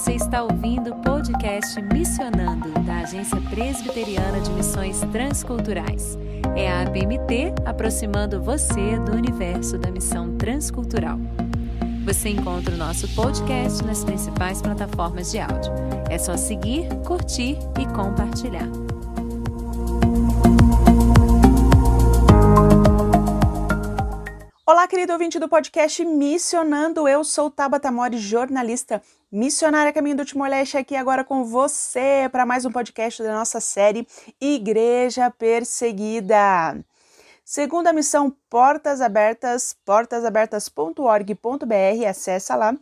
Você está ouvindo o podcast Missionando, da Agência Presbiteriana de Missões Transculturais. É a ABMT aproximando você do universo da missão transcultural. Você encontra o nosso podcast nas principais plataformas de áudio. É só seguir, curtir e compartilhar. Olá, querido ouvinte do podcast Missionando, eu sou Tabata Mori, jornalista missionária Caminho do Timor-Leste, aqui agora com você para mais um podcast da nossa série Igreja Perseguida. Segunda missão Portas Abertas, portasabertas.org.br, acessa lá.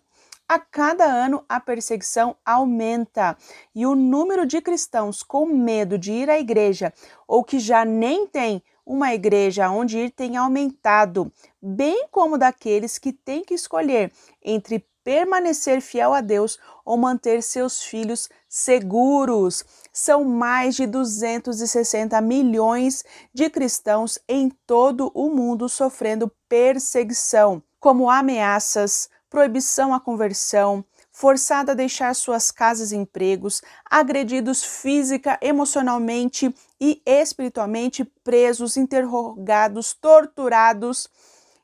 A cada ano a perseguição aumenta e o número de cristãos com medo de ir à igreja ou que já nem tem uma igreja onde ir tem aumentado, bem como daqueles que têm que escolher entre permanecer fiel a Deus ou manter seus filhos seguros. São mais de 260 milhões de cristãos em todo o mundo sofrendo perseguição, como ameaças, proibição à conversão, forçada a deixar suas casas e empregos, agredidos física, emocionalmente e espiritualmente, presos, interrogados, torturados,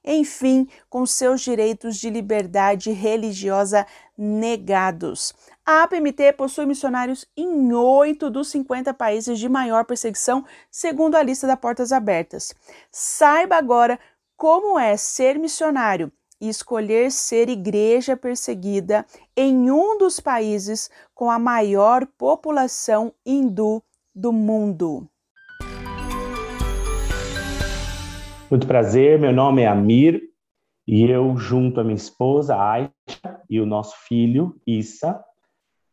enfim, com seus direitos de liberdade religiosa negados. A APMT possui missionários em 8 dos 50 países de maior perseguição, segundo a lista da Portas Abertas. Saiba agora como é ser missionário e escolher ser igreja perseguida em um dos países com a maior população hindu do mundo. Muito prazer, meu nome é Amir e eu, junto à minha esposa, Aisha, e o nosso filho, Issa,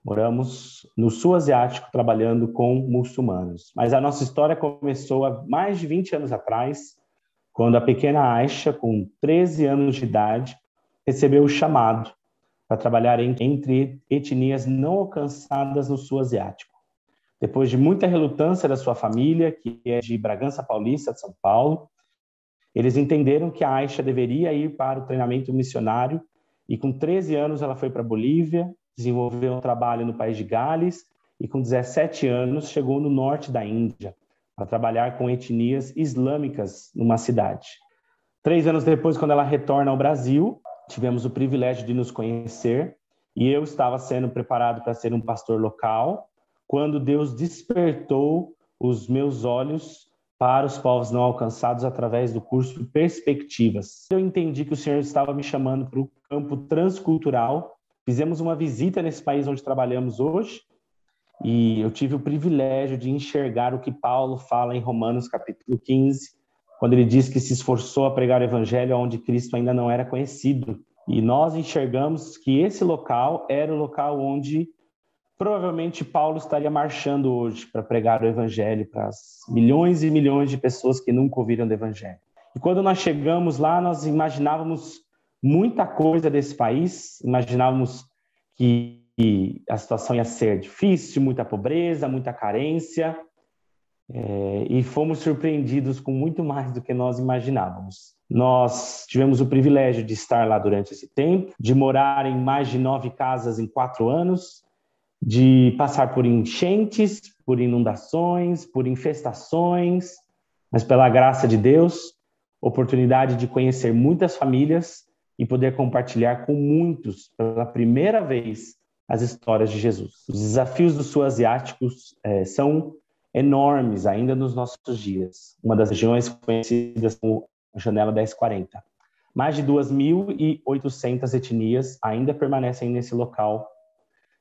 moramos no sul asiático trabalhando com muçulmanos. Mas a nossa história começou há mais de 20 anos atrás, quando a pequena Aisha, com 13 anos de idade, recebeu o chamado para trabalhar entre etnias não alcançadas no sul asiático. Depois de muita relutância da sua família, que é de Bragança Paulista, de São Paulo, eles entenderam que a Aisha deveria ir para o treinamento missionário e com 13 anos ela foi para a Bolívia, desenvolveu um trabalho no país de Gales e com 17 anos chegou no norte da Índia, para trabalhar com etnias islâmicas numa cidade. 3 anos depois, quando ela retorna ao Brasil, tivemos o privilégio de nos conhecer e eu estava sendo preparado para ser um pastor local, quando Deus despertou os meus olhos para os povos não alcançados através do curso Perspectivas. Eu entendi que o Senhor estava me chamando para o campo transcultural. Fizemos uma visita nesse país onde trabalhamos hoje, e eu tive o privilégio de enxergar o que Paulo fala em Romanos capítulo 15, quando ele diz que se esforçou a pregar o evangelho onde Cristo ainda não era conhecido. E nós enxergamos que esse local era o local onde provavelmente Paulo estaria marchando hoje para pregar o evangelho para as milhões e milhões de pessoas que nunca ouviram do evangelho. E quando nós chegamos lá, nós imaginávamos muita coisa desse país, imaginávamos que a situação ia ser difícil, muita pobreza, muita carência, e fomos surpreendidos com muito mais do que nós imaginávamos. Nós tivemos o privilégio de estar lá durante esse tempo, de morar em mais de 9 casas em 4 anos, de passar por enchentes, por inundações, por infestações, mas pela graça de Deus, oportunidade de conhecer muitas famílias e poder compartilhar com muitos pela primeira vez as histórias de Jesus. Os desafios do sul asiático são enormes ainda nos nossos dias. Uma das regiões conhecidas como Janela 1040. Mais de 2.800 etnias ainda permanecem nesse local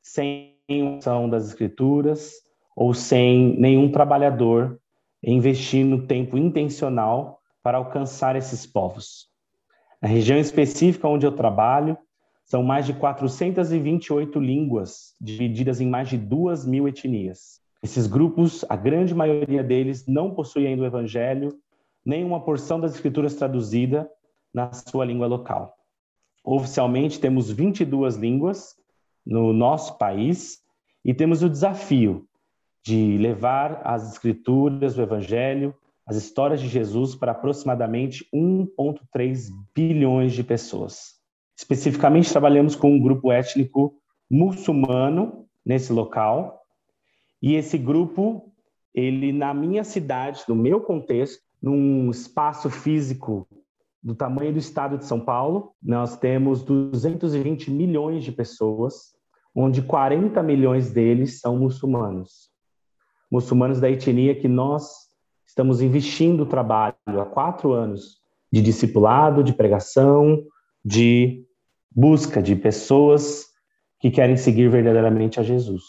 sem noção das escrituras ou sem nenhum trabalhador investindo tempo intencional para alcançar esses povos. Na região específica onde eu trabalho, são mais de 428 línguas, divididas em mais de 2.000 etnias. Esses grupos, a grande maioria deles, não possuem ainda o evangelho, nem uma porção das escrituras traduzida na sua língua local. Oficialmente, temos 22 línguas no nosso país e temos o desafio de levar as escrituras, o evangelho, as histórias de Jesus para aproximadamente 1,3 bilhões de pessoas. Especificamente, trabalhamos com um grupo étnico muçulmano nesse local, e esse grupo, ele na minha cidade, no meu contexto, num espaço físico do tamanho do estado de São Paulo, nós temos 220 milhões de pessoas, onde 40 milhões deles são muçulmanos. Muçulmanos da etnia que nós estamos investindo o trabalho há 4 anos de discipulado, de pregação, de busca de pessoas que querem seguir verdadeiramente a Jesus.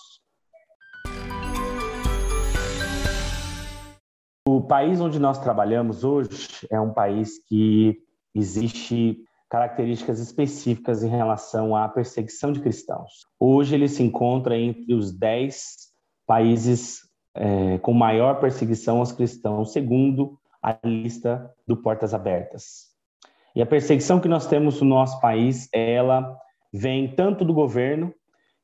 O país onde nós trabalhamos hoje é um país que existe características específicas em relação à perseguição de cristãos. Hoje ele se encontra entre os 10 países com maior perseguição aos cristãos, segundo a lista do Portas Abertas. E a perseguição que nós temos no nosso país, ela vem tanto do governo,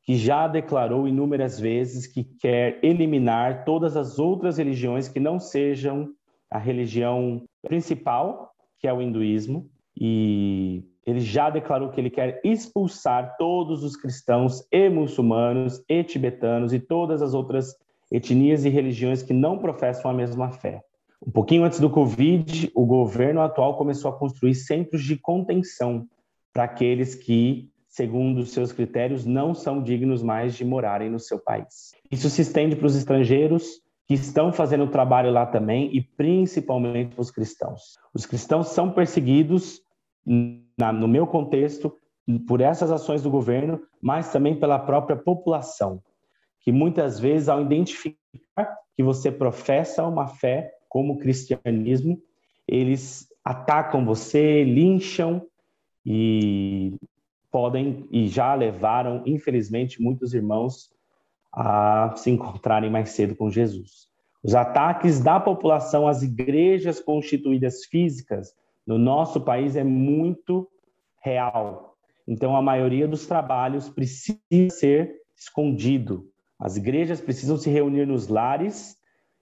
que já declarou inúmeras vezes que quer eliminar todas as outras religiões que não sejam a religião principal, que é o hinduísmo, e ele já declarou que ele quer expulsar todos os cristãos e muçulmanos e tibetanos e todas as outras etnias e religiões que não professam a mesma fé. Um pouquinho antes do Covid, o governo atual começou a construir centros de contenção para aqueles que, segundo os seus critérios, não são dignos mais de morarem no seu país. Isso se estende para os estrangeiros que estão fazendo o trabalho lá também e principalmente para os cristãos. Os cristãos são perseguidos, no meu contexto, por essas ações do governo, mas também pela própria população, que muitas vezes, ao identificar que você professa uma fé como o cristianismo, eles atacam você, lincham e podem e já levaram, infelizmente, muitos irmãos a se encontrarem mais cedo com Jesus. Os ataques da população às igrejas constituídas físicas no nosso país é muito real. Então, a maioria dos trabalhos precisa ser escondido. As igrejas precisam se reunir nos lares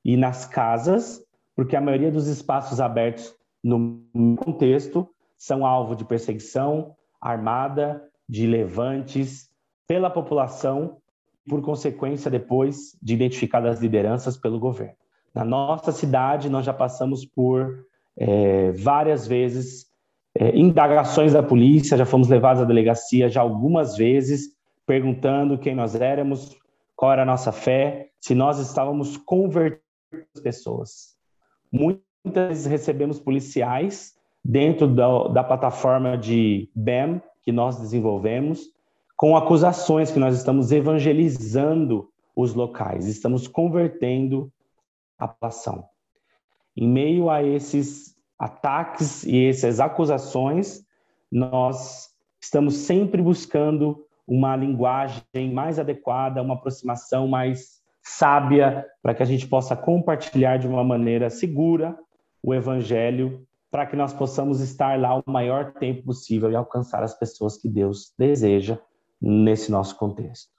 e nas casas, porque a maioria dos espaços abertos no contexto são alvo de perseguição armada, de levantes pela população, por consequência, depois de identificadas as lideranças pelo governo. Na nossa cidade, nós já passamos por várias vezes indagações da polícia, já fomos levados à delegacia já algumas vezes, perguntando quem nós éramos, qual era a nossa fé, se nós estávamos convertendo as pessoas. Muitas vezes recebemos policiais dentro da plataforma de BEM que nós desenvolvemos, com acusações que nós estamos evangelizando os locais, estamos convertendo a população. Em meio a esses ataques e essas acusações, nós estamos sempre buscando uma linguagem mais adequada, uma aproximação mais sábia, para que a gente possa compartilhar de uma maneira segura o evangelho, para que nós possamos estar lá o maior tempo possível e alcançar as pessoas que Deus deseja nesse nosso contexto.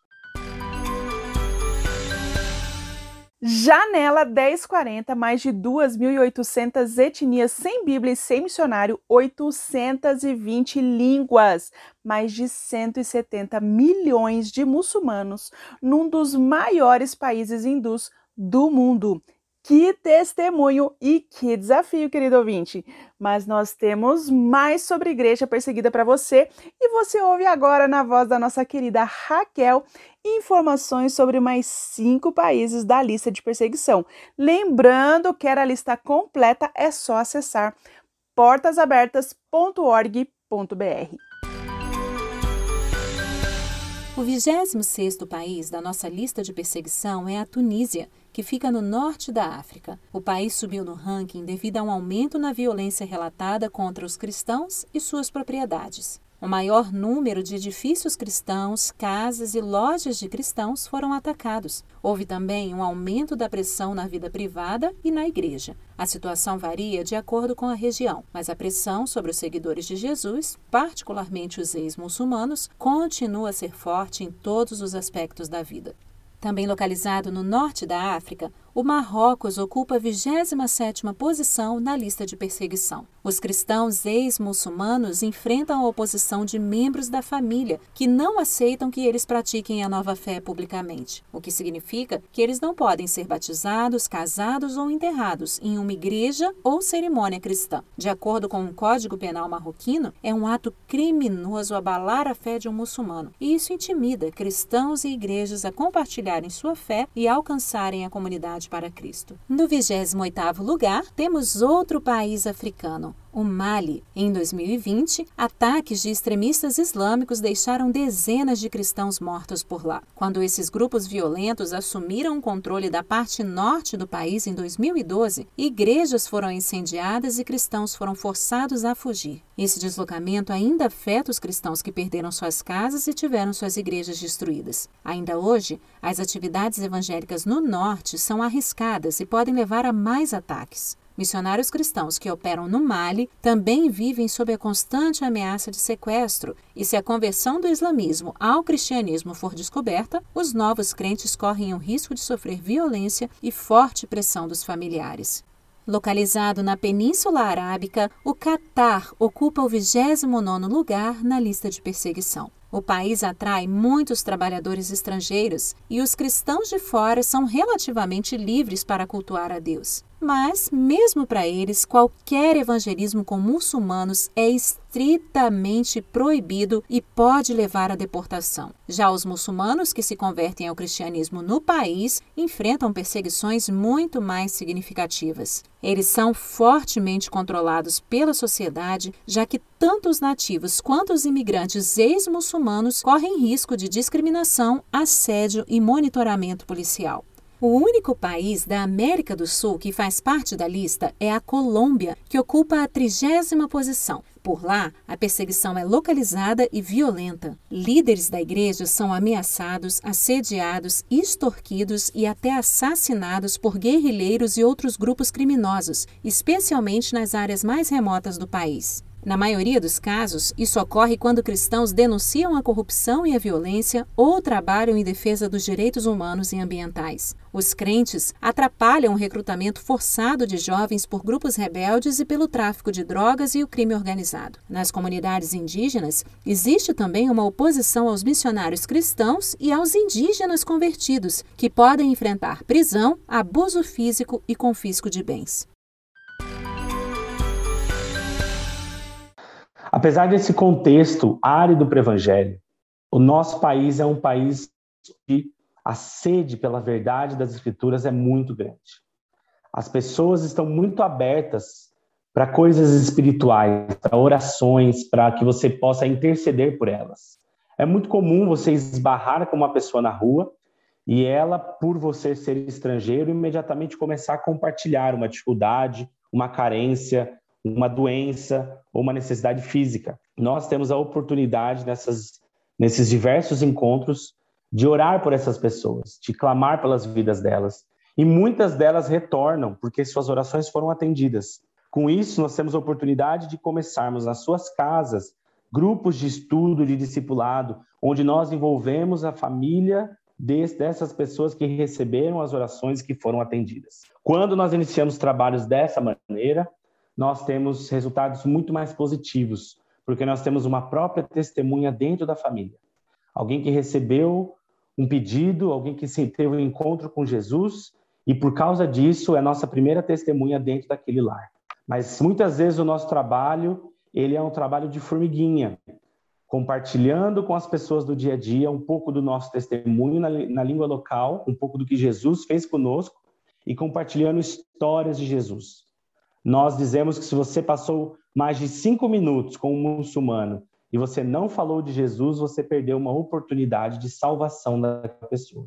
Janela 1040, mais de 2.800 etnias, sem Bíblia e sem missionário, 820 línguas, mais de 170 milhões de muçulmanos, num dos maiores países hindus do mundo. Que testemunho e que desafio, querido ouvinte! Mas nós temos mais sobre igreja perseguida para você e você ouve agora na voz da nossa querida Raquel informações sobre mais 5 países da lista de perseguição. Lembrando que a lista completa é só acessar portasabertas.org.br. O 26º país da nossa lista de perseguição é a Tunísia, que fica no norte da África. O país subiu no ranking devido a um aumento na violência relatada contra os cristãos e suas propriedades. O maior número de edifícios cristãos, casas e lojas de cristãos foram atacados. Houve também um aumento da pressão na vida privada e na igreja. A situação varia de acordo com a região, mas a pressão sobre os seguidores de Jesus, particularmente os ex-muçulmanos, continua a ser forte em todos os aspectos da vida. Também localizado no norte da África, o Marrocos ocupa a 27ª posição na lista de perseguição. Os cristãos ex-muçulmanos enfrentam a oposição de membros da família, que não aceitam que eles pratiquem a nova fé publicamente, o que significa que eles não podem ser batizados, casados ou enterrados em uma igreja ou cerimônia cristã. De acordo com o Código Penal marroquino, é um ato criminoso abalar a fé de um muçulmano, e isso intimida cristãos e igrejas a compartilharem sua fé e alcançarem a comunidade para Cristo. No 28º lugar, temos outro país africano, o Mali. Em 2020, ataques de extremistas islâmicos deixaram dezenas de cristãos mortos por lá. Quando esses grupos violentos assumiram o controle da parte norte do país em 2012, igrejas foram incendiadas e cristãos foram forçados a fugir. Esse deslocamento ainda afeta os cristãos que perderam suas casas e tiveram suas igrejas destruídas. Ainda hoje, as atividades evangélicas no norte são arriscadas e podem levar a mais ataques. Missionários cristãos que operam no Mali também vivem sob a constante ameaça de sequestro, e se a conversão do islamismo ao cristianismo for descoberta, os novos crentes correm o risco de sofrer violência e forte pressão dos familiares. Localizado na Península Arábica, o Catar ocupa o 29º lugar na lista de perseguição. O país atrai muitos trabalhadores estrangeiros e os cristãos de fora são relativamente livres para cultuar a Deus. Mas, mesmo para eles, qualquer evangelismo com muçulmanos é estritamente proibido e pode levar à deportação. Já os muçulmanos que se convertem ao cristianismo no país enfrentam perseguições muito mais significativas. Eles são fortemente controlados pela sociedade, já que tanto os nativos quanto os imigrantes ex-muçulmanos correm risco de discriminação, assédio e monitoramento policial. O único país da América do Sul que faz parte da lista é a Colômbia, que ocupa a 30ª posição. Por lá, a perseguição é localizada e violenta. Líderes da igreja são ameaçados, assediados, extorquidos e até assassinados por guerrilheiros e outros grupos criminosos, especialmente nas áreas mais remotas do país. Na maioria dos casos, isso ocorre quando cristãos denunciam a corrupção e a violência ou trabalham em defesa dos direitos humanos e ambientais. Os crentes atrapalham o recrutamento forçado de jovens por grupos rebeldes e pelo tráfico de drogas e o crime organizado. Nas comunidades indígenas, existe também uma oposição aos missionários cristãos e aos indígenas convertidos, que podem enfrentar prisão, abuso físico e confisco de bens. Apesar desse contexto árido para o evangelho, o nosso país é um país que a sede pela verdade das escrituras é muito grande. As pessoas estão muito abertas para coisas espirituais, para orações, para que você possa interceder por elas. É muito comum você esbarrar com uma pessoa na rua e ela, por você ser estrangeiro, imediatamente começar a compartilhar uma dificuldade, uma carência, uma doença ou uma necessidade física. Nós temos a oportunidade, nesses diversos encontros, de orar por essas pessoas, de clamar pelas vidas delas. E muitas delas retornam, porque suas orações foram atendidas. Com isso, nós temos a oportunidade de começarmos nas suas casas, grupos de estudo, de discipulado, onde nós envolvemos a família dessas pessoas que receberam as orações que foram atendidas. Quando nós iniciamos trabalhos dessa maneira, nós temos resultados muito mais positivos, porque nós temos uma própria testemunha dentro da família. Alguém que recebeu um pedido, alguém que teve um encontro com Jesus, e por causa disso é a nossa primeira testemunha dentro daquele lar. Mas muitas vezes o nosso trabalho, ele é um trabalho de formiguinha, compartilhando com as pessoas do dia a dia um pouco do nosso testemunho na língua local, um pouco do que Jesus fez conosco, e compartilhando histórias de Jesus. Nós dizemos que se você passou mais de 5 minutos com um muçulmano e você não falou de Jesus, você perdeu uma oportunidade de salvação da pessoa.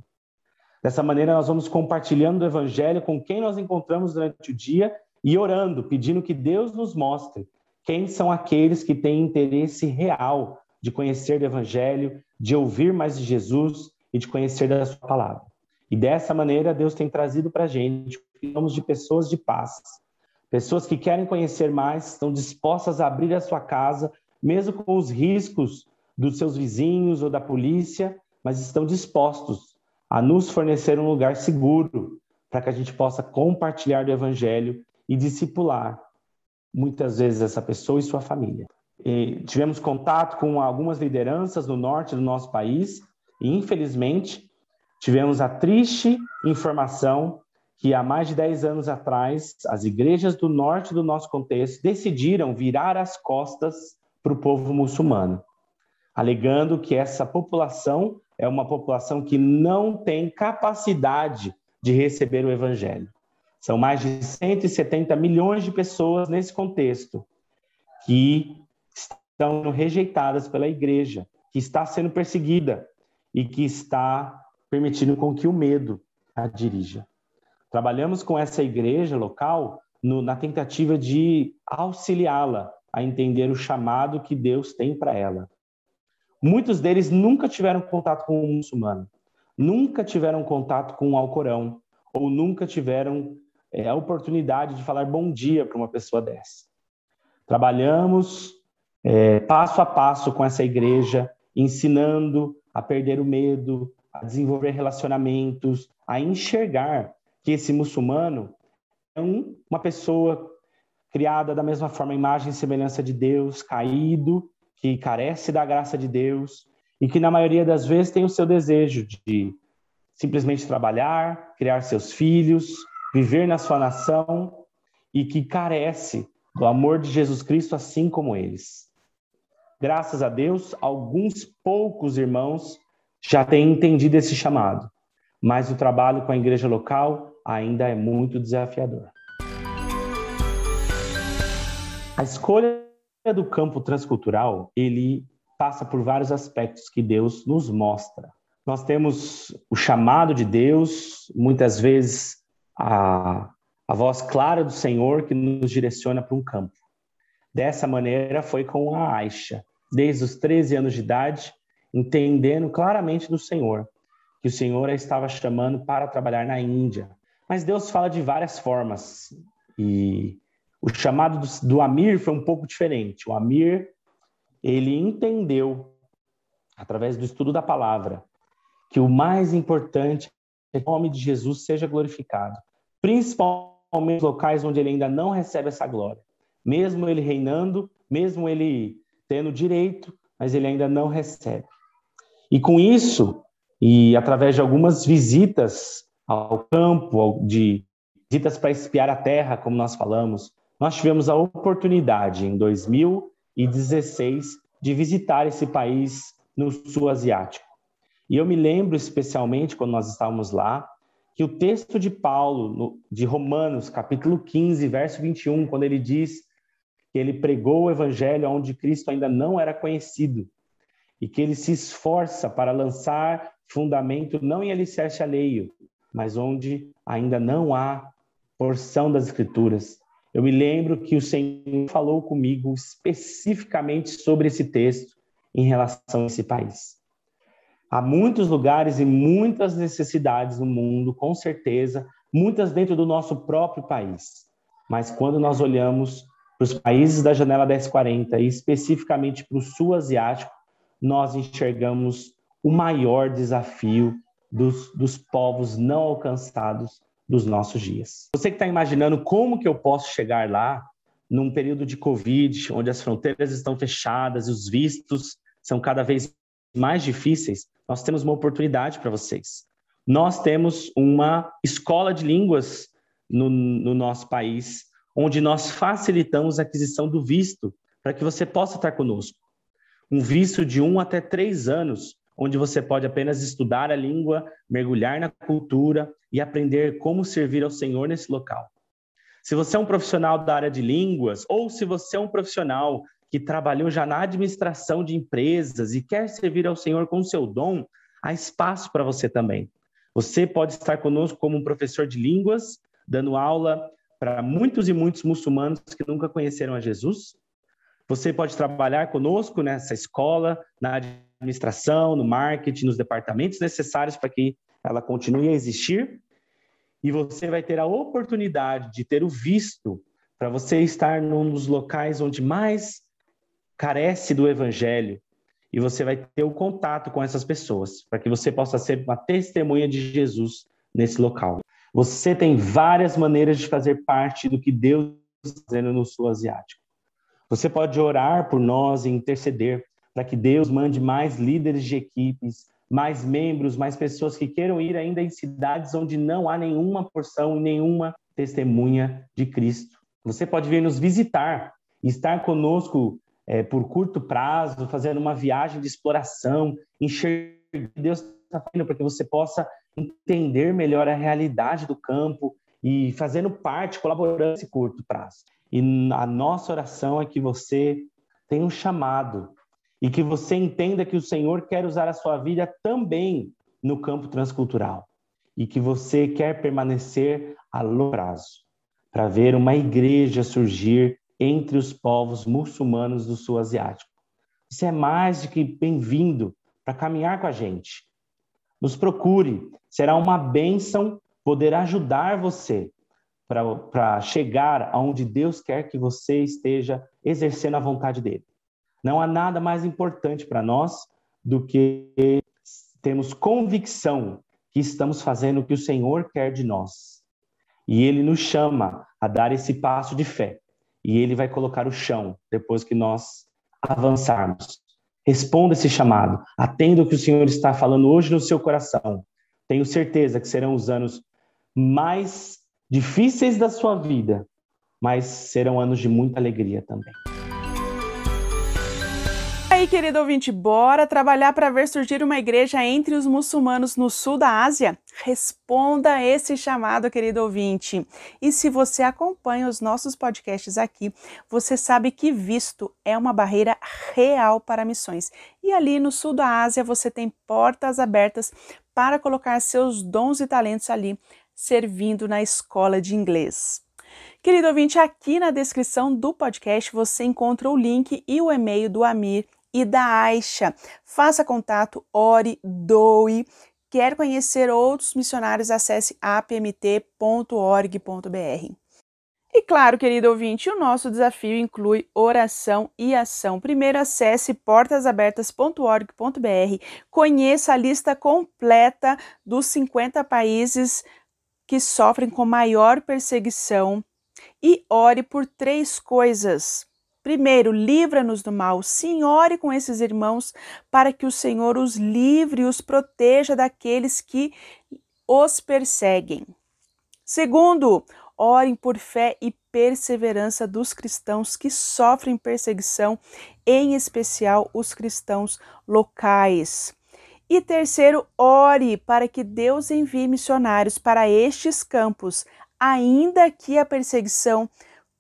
Dessa maneira, nós vamos compartilhando o evangelho com quem nós encontramos durante o dia e orando, pedindo que Deus nos mostre quem são aqueles que têm interesse real de conhecer o evangelho, de ouvir mais de Jesus e de conhecer da sua palavra. E dessa maneira, Deus tem trazido para a gente, falamos de pessoas de paz. Pessoas que querem conhecer mais, estão dispostas a abrir a sua casa, mesmo com os riscos dos seus vizinhos ou da polícia, mas estão dispostos a nos fornecer um lugar seguro para que a gente possa compartilhar do evangelho e discipular muitas vezes essa pessoa e sua família. E tivemos contato com algumas lideranças no norte do nosso país e, infelizmente, tivemos a triste informação que há mais de 10 anos atrás as igrejas do norte do nosso contexto decidiram virar as costas para o povo muçulmano, alegando que essa população é uma população que não tem capacidade de receber o evangelho. São mais de 170 milhões de pessoas nesse contexto que estão rejeitadas pela igreja, que está sendo perseguida e que está permitindo com que o medo a dirija. Trabalhamos com essa igreja local na tentativa de auxiliá-la a entender o chamado que Deus tem para ela. Muitos deles nunca tiveram contato com o muçulmano, nunca tiveram contato com o Alcorão, ou nunca tiveram a oportunidade de falar bom dia para uma pessoa dessa. Trabalhamos passo a passo com essa igreja, ensinando a perder o medo, a desenvolver relacionamentos, a enxergar que esse muçulmano é uma pessoa criada da mesma forma, imagem e semelhança de Deus, caído, que carece da graça de Deus e que, na maioria das vezes, tem o seu desejo de simplesmente trabalhar, criar seus filhos, viver na sua nação e que carece do amor de Jesus Cristo, assim como eles. Graças a Deus, alguns poucos irmãos já têm entendido esse chamado, mas o trabalho com a igreja local ainda é muito desafiador. A escolha do campo transcultural, ele passa por vários aspectos que Deus nos mostra. Nós temos o chamado de Deus, muitas vezes a voz clara do Senhor que nos direciona para um campo. Dessa maneira foi com a Aisha, desde os 13 anos de idade, entendendo claramente do Senhor, que o Senhor a estava chamando para trabalhar na Índia. Mas Deus fala de várias formas, e o chamado do Amir foi um pouco diferente. O Amir, ele entendeu, através do estudo da palavra, que o mais importante é que o nome de Jesus seja glorificado, principalmente nos locais onde ele ainda não recebe essa glória. Mesmo ele reinando, mesmo ele tendo direito, mas ele ainda não recebe. E com isso, e através de algumas visitas ao campo, de visitas para espiar a terra, como nós falamos, nós tivemos a oportunidade, em 2016, de visitar esse país no sul asiático. E eu me lembro, especialmente, quando nós estávamos lá, que o texto de Paulo, de Romanos, capítulo 15, verso 21, quando ele diz que ele pregou o evangelho onde Cristo ainda não era conhecido e que ele se esforça para lançar fundamento não em alicerce alheio, mas onde ainda não há porção das Escrituras. Eu me lembro que o Senhor falou comigo especificamente sobre esse texto em relação a esse país. Há muitos lugares e muitas necessidades no mundo, com certeza, muitas dentro do nosso próprio país. Mas quando nós olhamos para os países da Janela 1040 e especificamente para o sul asiático, nós enxergamos o maior desafio dos povos não alcançados dos nossos dias. Você que está imaginando como que eu posso chegar lá num período de Covid, onde as fronteiras estão fechadas e os vistos são cada vez mais difíceis, nós temos uma oportunidade para vocês. Nós temos uma escola de línguas no nosso país, onde nós facilitamos a aquisição do visto para que você possa estar conosco. Um visto de 1 até 3 anos, onde você pode apenas estudar a língua, mergulhar na cultura e aprender como servir ao Senhor nesse local. Se você é um profissional da área de línguas, ou se você é um profissional que trabalhou já na administração de empresas e quer servir ao Senhor com o seu dom, há espaço para você também. Você pode estar conosco como um professor de línguas, dando aula para muitos e muitos muçulmanos que nunca conheceram a Jesus. Você pode trabalhar conosco nessa escola, na administração, no marketing, nos departamentos necessários para que ela continue a existir. E você vai ter a oportunidade de ter o visto para você estar num dos locais onde mais carece do evangelho, e você vai ter o contato com essas pessoas, para que você possa ser uma testemunha de Jesus nesse local. Você tem várias maneiras de fazer parte do que Deus fazendo no sul asiático. Você pode orar por nós e interceder para que Deus mande mais líderes de equipes, mais membros, mais pessoas que queiram ir ainda em cidades onde não há nenhuma porção e nenhuma testemunha de Cristo. Você pode vir nos visitar e estar conosco por curto prazo, fazendo uma viagem de exploração, enxergar o que Deus está fazendo, para que você possa entender melhor a realidade do campo e fazendo parte, colaborando nesse curto prazo. E a nossa oração é que você tenha um chamado e que você entenda que o Senhor quer usar a sua vida também no campo transcultural e que você quer permanecer a longo prazo para ver uma igreja surgir entre os povos muçulmanos do Sul Asiático. Você é mais do que bem-vindo para caminhar com a gente. Nos procure, será uma bênção poder ajudar você para chegar aonde Deus quer que você esteja exercendo a vontade dele. Não há nada mais importante para nós do que termos convicção que estamos fazendo o que o Senhor quer de nós. E ele nos chama a dar esse passo de fé. E ele vai colocar o chão depois que nós avançarmos. Responda esse chamado. Atenda o que o Senhor está falando hoje no seu coração. Tenho certeza que serão os anos mais difíceis da sua vida, mas serão anos de muita alegria também. E aí, querido ouvinte, bora trabalhar para ver surgir uma igreja entre os muçulmanos no sul da Ásia? Responda esse chamado, querido ouvinte. E se você acompanha os nossos podcasts aqui, você sabe que visto é uma barreira real para missões. E ali no sul da Ásia você tem portas abertas para colocar seus dons e talentos ali, servindo na escola de inglês. Querido ouvinte, aqui na descrição do podcast você encontra o link e o e-mail do Amir e da Aisha. Faça contato, ore, doe. Quer conhecer outros missionários? Acesse apmt.org.br. E claro, querido ouvinte, o nosso desafio inclui oração e ação. Primeiro, acesse portasabertas.org.br, conheça a lista completa dos 50 países que sofrem com maior perseguição e ore por 3 coisas. Primeiro, livra-nos do mal. Sim, ore com esses irmãos para que o Senhor os livre e os proteja daqueles que os perseguem. Segundo, orem por fé e perseverança dos cristãos que sofrem perseguição, em especial os cristãos locais. E terceiro, ore para que Deus envie missionários para estes campos, ainda que a perseguição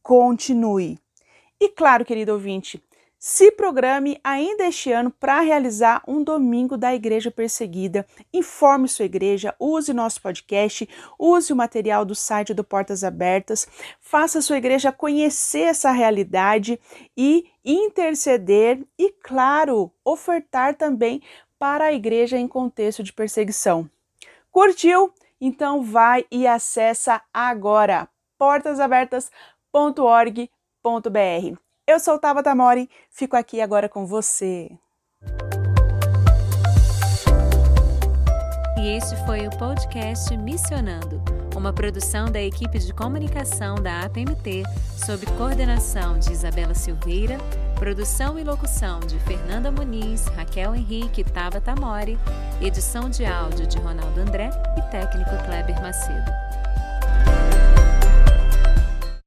continue. E claro, querido ouvinte, se programe ainda este ano para realizar um domingo da igreja perseguida. Informe sua igreja, use nosso podcast, use o material do site do Portas Abertas, faça sua igreja conhecer essa realidade e interceder e, claro, ofertar também para a igreja em contexto de perseguição. Curtiu? Então vai e acessa agora portasabertas.org.br. Eu sou Tabata Mori, fico aqui agora com você. E este foi o podcast Missionando, uma produção da equipe de comunicação da APMT, sob coordenação de Isabela Silveira, produção e locução de Fernanda Muniz, Raquel Henrique e Tabata Mori, edição de áudio de Ronaldo André e técnico Kleber Macedo.